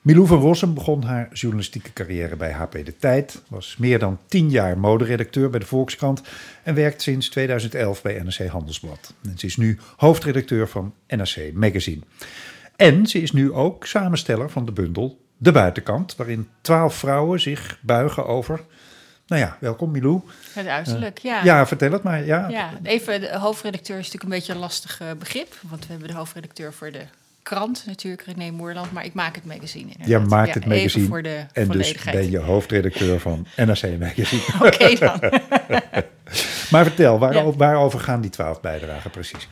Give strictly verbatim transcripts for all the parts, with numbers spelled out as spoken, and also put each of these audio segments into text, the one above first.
Milou van Rossum begon haar journalistieke carrière bij H P De Tijd, was meer dan tien jaar moderedacteur bij de Volkskrant en werkt sinds tweeduizend elf bij N R C Handelsblad. En ze is nu hoofdredacteur van N R C Magazine. En ze is nu ook samensteller van de bundel De Buitenkant, waarin twaalf vrouwen zich buigen over... Nou ja, welkom Milou. Het uiterlijk, uh, ja. Ja, vertel het maar. Ja. Ja, even, de hoofdredacteur is natuurlijk een beetje een lastig uh, begrip, want we hebben de hoofdredacteur voor de... krant natuurlijk, René Moerland, maar ik maak het magazine. Inderdaad. Ja, maakt het ja, magazine voor de en dus ben je hoofdredacteur van N R C Magazine. Oké dan. Maar vertel, waarover, ja. waarover gaan die twaalf bijdragen precies?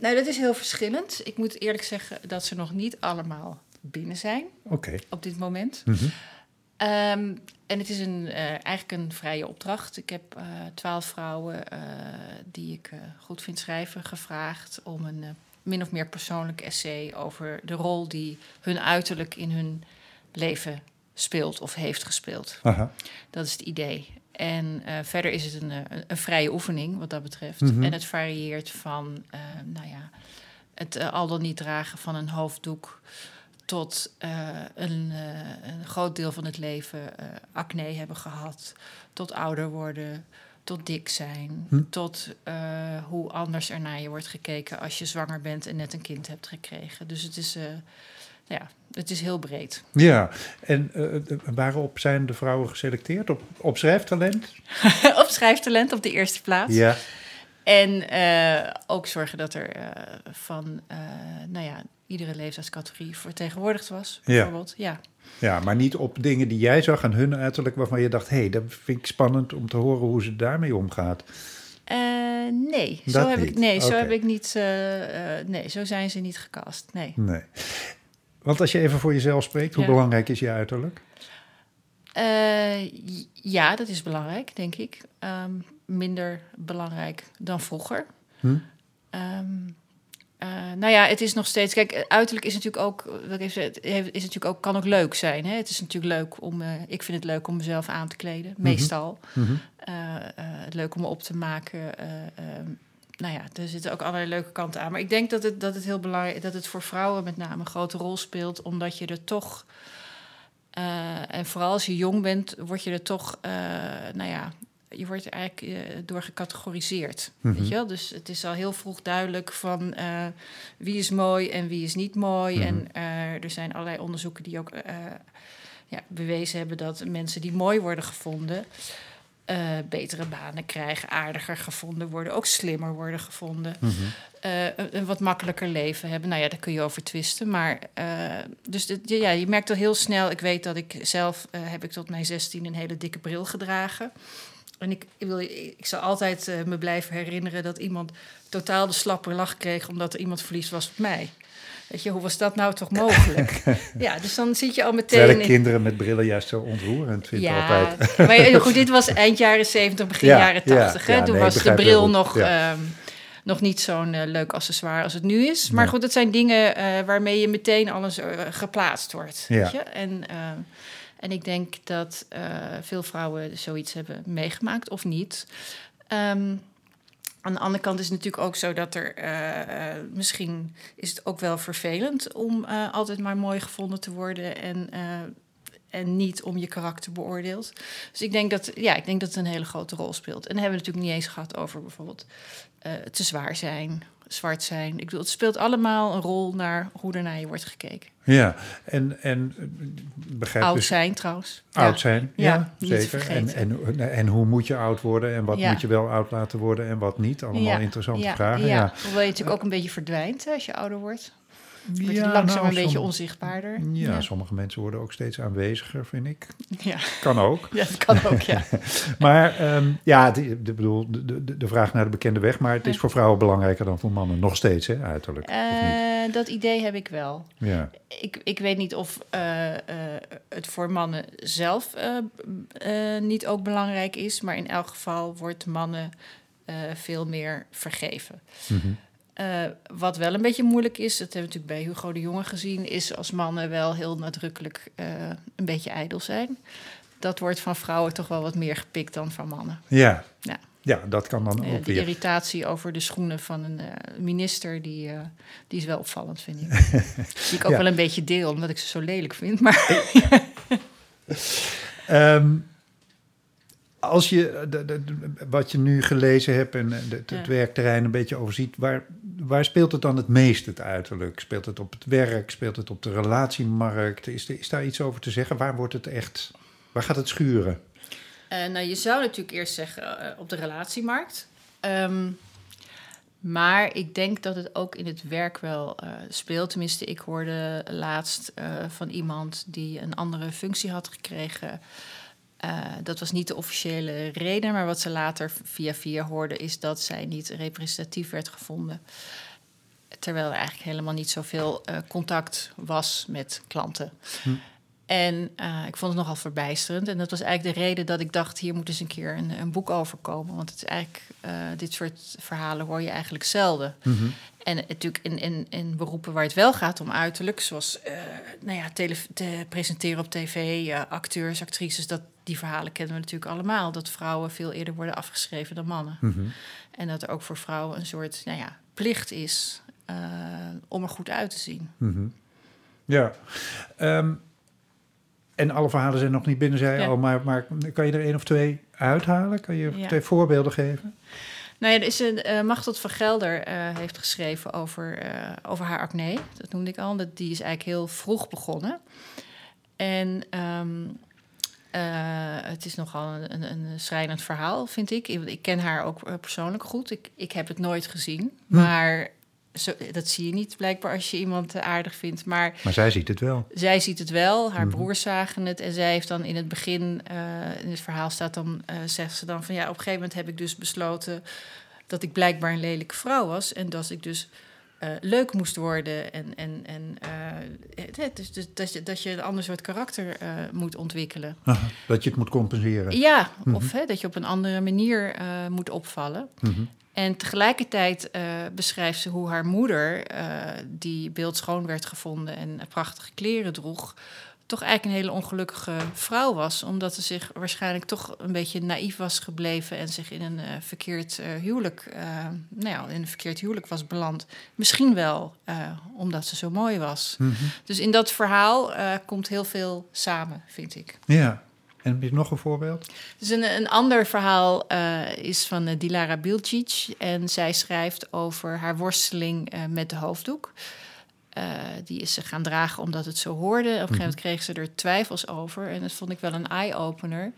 Nou, dat is heel verschillend. Ik moet eerlijk zeggen dat ze nog niet allemaal binnen zijn okay. op dit moment. Mm-hmm. Um, en het is een, uh, eigenlijk een vrije opdracht. Ik heb uh, twaalf vrouwen uh, die ik uh, goed vind schrijven gevraagd om een... Uh, min of meer persoonlijk essay over de rol die hun uiterlijk in hun leven speelt of heeft gespeeld. Aha. Dat is het idee. En uh, verder is het een, een, een vrije oefening wat dat betreft. Mm-hmm. En het varieert van uh, nou ja, het uh, al dan niet dragen van een hoofddoek... tot uh, een, uh, een groot deel van het leven uh, acne hebben gehad, tot ouder worden... tot dik zijn, hm? tot uh, hoe anders er naar je wordt gekeken... als je zwanger bent en net een kind hebt gekregen. Dus het is, uh, ja, het is heel breed. Ja, en uh, waarop zijn de vrouwen geselecteerd? Op, op schrijftalent? Op schrijftalent op de eerste plaats. Ja. En uh, ook zorgen dat er uh, van, uh, nou ja... iedere leeftijdscategorie vertegenwoordigd was, bijvoorbeeld. Ja. Ja. ja, maar niet op dingen die jij zag en hun uiterlijk... waarvan je dacht, hé, hey, dat vind ik spannend om te horen hoe ze daarmee omgaat. Uh, nee, dat zo heb niet. ik, nee, okay. zo heb ik niet... Uh, uh, nee, zo zijn ze niet gecast, nee. nee. Want als je even voor jezelf spreekt, hoe ja. belangrijk is je uiterlijk? Uh, ja, dat is belangrijk, denk ik. Um, minder belangrijk dan vroeger. Hm? Um, Uh, nou ja, het is nog steeds... Kijk, uiterlijk is natuurlijk ook... Is natuurlijk ook kan ook leuk zijn. Hè? Het is natuurlijk leuk om... Uh, ik vind het leuk om mezelf aan te kleden. Mm-hmm. Meestal. Mm-hmm. Uh, uh, leuk om me op te maken. Uh, uh, nou ja, er zitten ook allerlei leuke kanten aan. Maar ik denk dat het, dat het heel belangrijk... dat het voor vrouwen met name een grote rol speelt. Omdat je er toch... Uh, en vooral als je jong bent... word je er toch... Uh, nou ja... Je wordt er eigenlijk uh, door gecategoriseerd, mm-hmm. weet je wel? Dus het is al heel vroeg duidelijk van uh, wie is mooi en wie is niet mooi. Mm-hmm. En uh, er zijn allerlei onderzoeken die ook uh, ja, bewezen hebben... dat mensen die mooi worden gevonden, uh, betere banen krijgen... aardiger gevonden worden, ook slimmer worden gevonden... Mm-hmm. Uh, een wat makkelijker leven hebben. Nou ja, daar kun je over twisten. Maar uh, dus de, ja, je merkt al heel snel... Ik weet dat ik zelf, uh, heb ik tot mijn zestien een hele dikke bril gedragen... En ik, ik, wil, ik zal altijd uh, me blijven herinneren dat iemand totaal de slappe lach kreeg... omdat er iemand verliefd was op mij. Weet je, hoe was dat nou toch mogelijk? Ja, dus dan zit je al meteen... Terwijl de kinderen met brillen juist zo ontroerend vindt ja, altijd. Maar goed, dit was eind jaren zeventig, begin ja, jaren tachtig. Ja, ja, Toen nee, was de bril nog, ja. uh, nog niet zo'n uh, leuk accessoire als het nu is. Maar ja. goed, dat zijn dingen uh, waarmee je meteen alles uh, geplaatst wordt. Ja. Weet je? En... Uh, En ik denk dat uh, veel vrouwen zoiets hebben meegemaakt of niet. Um, aan de andere kant is het natuurlijk ook zo dat er... Uh, uh, misschien is het ook wel vervelend om uh, altijd maar mooi gevonden te worden... en, uh, en niet om je karakter beoordeeld. Dus ik denk, dat, ja, ik denk dat het een hele grote rol speelt. En dan hebben we het natuurlijk niet eens gehad over bijvoorbeeld uh, te zwaar zijn... zwart zijn. Ik bedoel, het speelt allemaal een rol naar hoe er naar je wordt gekeken. Ja, en, en begrijp Oud dus, zijn trouwens. Oud ja. zijn, ja, ja zeker. En, en, en hoe moet je oud worden en wat ja. moet je wel oud laten worden en wat niet? Allemaal ja. interessante ja. vragen. Ja. Ja. Hoewel je natuurlijk ook een beetje verdwijnt hè, als je ouder wordt. Word je ja, langzaam nou, een beetje somm- onzichtbaarder. Ja, ja, sommige mensen worden ook steeds aanweziger, vind ik. Ja. Kan ook. Ja, dat kan ook, ja. Maar um, ja, de, de, de, de vraag naar de bekende weg. Maar het is voor vrouwen belangrijker dan voor mannen. Nog steeds, hè, uiterlijk. Uh, dat idee heb ik wel. Ja. Ik, ik weet niet of uh, uh, het voor mannen zelf uh, uh, niet ook belangrijk is. Maar in elk geval wordt mannen uh, veel meer vergeven. Mm-hmm. Uh, wat wel een beetje moeilijk is, dat hebben we natuurlijk bij Hugo de Jonge gezien... is als mannen wel heel nadrukkelijk uh, een beetje ijdel zijn. Dat wordt van vrouwen toch wel wat meer gepikt dan van mannen. Ja, ja. Ja, dat kan dan uh, ook weer. De irritatie over de schoenen van een uh, minister, die, uh, die is wel opvallend, vind ik. Die ik ook ja. wel een beetje deel, omdat ik ze zo lelijk vind. Maar um, als je de, de, wat je nu gelezen hebt en de, de, het ja. werkterrein een beetje overziet, waar, waar speelt het dan het meest het uiterlijk? Speelt het op het werk? Speelt het op de relatiemarkt? Is, de, is daar iets over te zeggen? Waar wordt het echt? Waar gaat het schuren? Uh, nou, je zou natuurlijk eerst zeggen uh, op de relatiemarkt. Um, maar ik denk dat het ook in het werk wel uh, speelt. Tenminste, ik hoorde laatst uh, van iemand die een andere functie had gekregen. Uh, dat was niet de officiële reden, maar wat ze later via via hoorde is dat zij niet representatief werd gevonden. Terwijl er eigenlijk helemaal niet zoveel uh, contact was met klanten. Hm. En uh, ik vond het nogal verbijsterend. En dat was eigenlijk de reden dat ik dacht, hier moet eens een keer een, een boek over komen. Want het is eigenlijk, uh, dit soort verhalen hoor je eigenlijk zelden. Mm-hmm. En natuurlijk in, in, in beroepen waar het wel gaat om uiterlijk, zoals uh, nou ja, tele, te presenteren op tv, uh, acteurs, actrices, dat, die verhalen kennen we natuurlijk allemaal. Dat vrouwen veel eerder worden afgeschreven dan mannen. Mm-hmm. En dat er ook voor vrouwen een soort nou ja, plicht is uh, om er goed uit te zien. Mm-hmm. Ja, um... En alle verhalen zijn nog niet binnen, zei ja. al, maar, maar kan je er één of twee uithalen? Kan je ja. twee voorbeelden geven? Nou ja, er is een, uh, Machtelt van Gelder uh, heeft geschreven over, uh, over haar acne. Dat noemde ik al. Die is eigenlijk heel vroeg begonnen. En um, uh, het is nogal een, een, een schrijnend verhaal, vind ik. Ik ken haar ook persoonlijk goed. Ik, ik heb het nooit gezien, hm. maar... Zo, dat zie je niet blijkbaar als je iemand aardig vindt. Maar, maar zij ziet het wel. Zij ziet het wel, haar mm-hmm. broers zagen het. En zij heeft dan in het begin, uh, in het verhaal staat dan, uh, zegt ze dan van... ja, op een gegeven moment heb ik dus besloten dat ik blijkbaar een lelijke vrouw was. En dat ik dus uh, leuk moest worden. En, en, en uh, dus, dus, dat, je, dat je een ander soort karakter uh, moet ontwikkelen. Aha, dat je het moet compenseren. Ja, mm-hmm. of hè, dat je op een andere manier uh, moet opvallen. Mm-hmm. En tegelijkertijd uh, beschrijft ze hoe haar moeder, uh, die beeldschoon werd gevonden en prachtige kleren droeg, toch eigenlijk een hele ongelukkige vrouw was. Omdat ze zich waarschijnlijk toch een beetje naïef was gebleven en zich in een, uh, verkeerd, uh, huwelijk, uh, nou ja, in een verkeerd huwelijk was beland. Misschien wel uh, omdat ze zo mooi was. Mm-hmm. Dus in dat verhaal uh, komt heel veel samen, vind ik. Ja. En heb je nog een voorbeeld? Dus een, een ander verhaal uh, is van uh, Dilara Bilcic. En zij schrijft over haar worsteling uh, met de hoofddoek. Uh, die is ze gaan dragen omdat het zo hoorde. Op een gegeven moment kreeg ze er twijfels over. En dat vond ik wel een eye-opener.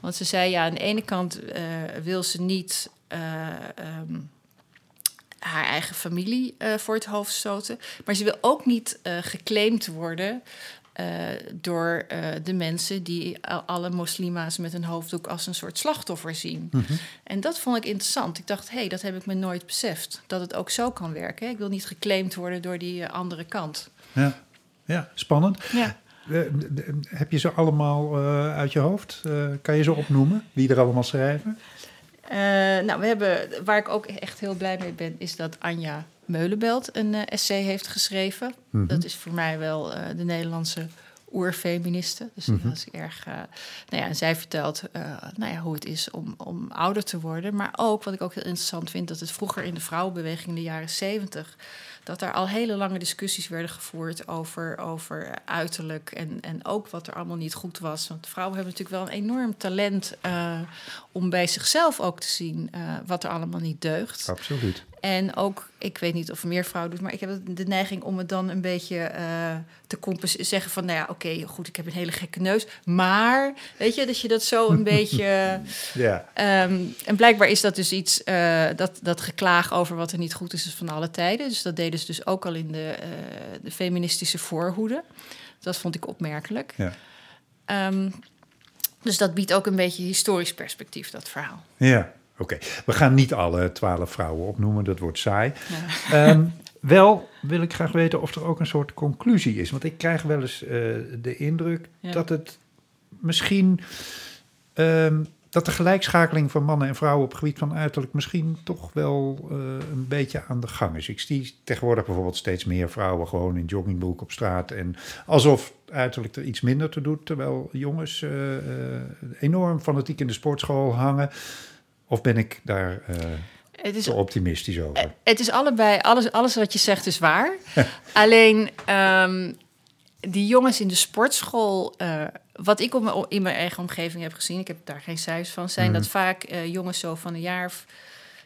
Want ze zei, ja, aan de ene kant uh, wil ze niet... Uh, um, haar eigen familie uh, voor het hoofd stoten. Maar ze wil ook niet uh, geclaimd worden... Uh, door uh, de mensen die alle moslima's met een hoofddoek als een soort slachtoffer zien. Mm-hmm. En dat vond ik interessant. Ik dacht, hé, hey, dat heb ik me nooit beseft. Dat het ook zo kan werken. Hè? Ik wil niet geclaimd worden door die uh, andere kant. Ja, ja, spannend. Ja. Uh, heb je ze allemaal uh, uit je hoofd? Uh, kan je ze opnoemen? Wie er allemaal schrijven? Uh, nou, we hebben, waar ik ook echt heel blij mee ben, is dat Anja Meulenbelt een uh, essay heeft geschreven. Mm-hmm. Dat is voor mij wel uh, de Nederlandse oerfeministe. Dus mm-hmm. dat is erg. Uh, nou ja, en zij vertelt uh, nou ja, hoe het is om, om ouder te worden. Maar ook, wat ik ook heel interessant vind, dat het vroeger in de vrouwenbeweging in de jaren zeventig. Dat er al hele lange discussies werden gevoerd over, over uiterlijk en, en ook wat er allemaal niet goed was. Want vrouwen hebben natuurlijk wel een enorm talent uh, om bij zichzelf ook te zien uh, wat er allemaal niet deugt. Absoluut. En ook, ik weet niet of meer vrouwen doet, maar ik heb de neiging om het dan een beetje uh, te compenseren. Zeggen van, nou ja, oké, okay, goed, ik heb een hele gekke neus. Maar, weet je, dat je dat zo een beetje... Ja. Um, en blijkbaar is dat dus iets, uh, dat, dat geklaag over wat er niet goed is, is van alle tijden. Dus dat deden ze dus ook al in de, uh, de feministische voorhoede. Dat vond ik opmerkelijk. Ja. Um, dus dat biedt ook een beetje historisch perspectief, dat verhaal. Ja. Oké, okay. We gaan niet alle twaalf vrouwen opnoemen, dat wordt saai. Ja. Um, wel wil ik graag weten of er ook een soort conclusie is. Want ik krijg wel eens uh, de indruk ja. dat het misschien... Um, dat de gelijkschakeling van mannen en vrouwen op het gebied van uiterlijk... misschien toch wel uh, een beetje aan de gang is. Ik zie tegenwoordig bijvoorbeeld steeds meer vrouwen gewoon in joggingbroek op straat. En alsof uiterlijk er iets minder toe doet. Terwijl jongens uh, uh, enorm fanatiek in de sportschool hangen... Of ben ik daar uh, het is, te optimistisch over? Het is allebei, alles, alles wat je zegt is waar. Alleen um, die jongens in de sportschool... Uh, wat ik op, in mijn eigen omgeving heb gezien... ik heb daar geen cijfers van... zijn mm. dat vaak uh, jongens zo van een jaar... Of,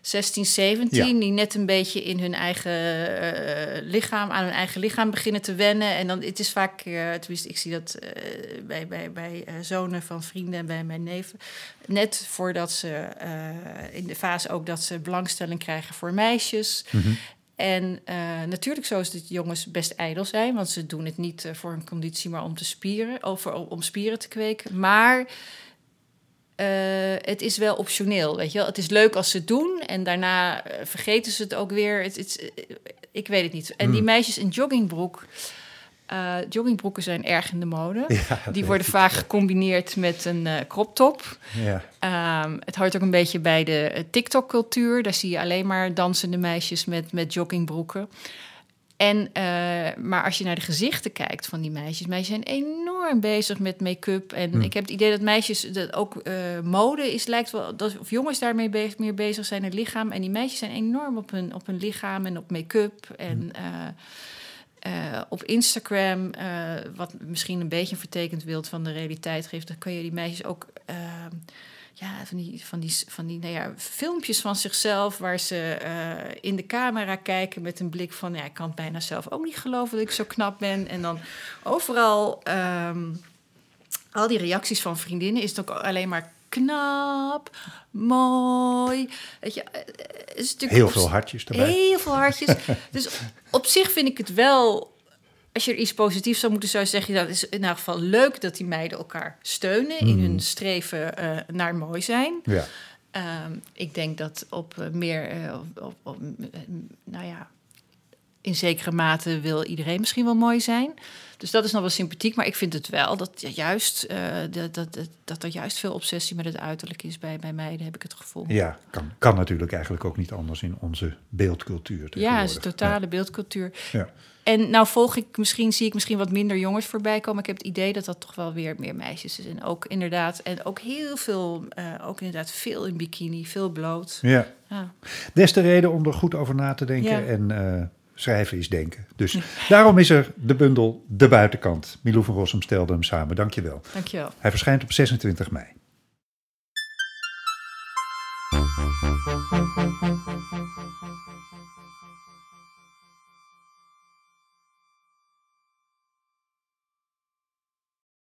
zestien, zeventien, ja. die net een beetje in hun eigen uh, lichaam, aan hun eigen lichaam beginnen te wennen. En dan, het is vaak, uh, tenminste, ik zie dat uh, bij, bij, bij uh, zonen van vrienden en bij mijn neven. Net voordat ze, uh, in de fase ook dat ze belangstelling krijgen voor meisjes. Mm-hmm. En uh, natuurlijk zo is dat jongens best ijdel zijn, want ze doen het niet uh, voor hun conditie, maar om te spieren, of om spieren te kweken. Maar... Uh, het is wel optioneel, weet je wel. Het is leuk als ze het doen en daarna uh, vergeten ze het ook weer. Het, het, uh, ik weet het niet. En die meisjes in joggingbroek... Uh, joggingbroeken zijn erg in de mode. Ja, die worden vaak wel. Gecombineerd met een uh, crop top. Ja. Um, het hoort ook een beetje bij de uh, TikTok-cultuur. Daar zie je alleen maar dansende meisjes met, met joggingbroeken. En, uh, maar als je naar de gezichten kijkt van die meisjes... meisjes zijn enorm bezig met make-up. En mm. ik heb het idee dat meisjes, dat ook uh, mode is, lijkt wel... Dat, of jongens daarmee bezig, meer bezig zijn, het lichaam. En die meisjes zijn enorm op hun, op hun lichaam en op make-up. En mm. uh, uh, op Instagram, uh, wat misschien een beetje een vertekend beeld van de realiteit geeft... dan kun je die meisjes ook... Uh, Ja, van die, van die, van die nou ja, filmpjes van zichzelf... waar ze uh, in de camera kijken met een blik van... ja, ik kan het bijna zelf ook niet geloven dat ik zo knap ben. En dan overal... Um, al die reacties van vriendinnen is het ook alleen maar... knap, mooi. Weet je, is natuurlijk heel op, veel hartjes erbij. Heel veel hartjes. Dus op zich vind ik het wel... Als je er iets positiefs zou moeten zou zeggen... dat is in elk geval leuk dat die meiden elkaar steunen... Mm. in hun streven uh, naar mooi zijn. Ja. Um, ik denk dat op meer... Uh, op, op, nou ja, in zekere mate wil iedereen misschien wel mooi zijn. Dus dat is nog wel sympathiek. Maar ik vind het wel dat juist... Uh, dat, dat, dat, dat er juist veel obsessie met het uiterlijk is bij, bij meiden... heb ik het gevoel. Ja, kan, kan natuurlijk eigenlijk ook niet anders in onze beeldcultuur. Ja, het is een totale ja. beeldcultuur. Ja. En nou volg ik misschien, zie ik misschien wat minder jongens voorbij komen. Ik heb het idee dat dat toch wel weer meer meisjes is. En ook inderdaad, en ook heel veel, uh, ook inderdaad veel in bikini, veel bloot. Ja. ja. Des te reden om er goed over na te denken ja. en uh, schrijven is denken. Dus ja. daarom is er de bundel De Buitenkant. Milou van Rossum stelde hem samen. Dank je wel. Dank je wel. Hij verschijnt op zesentwintig mei.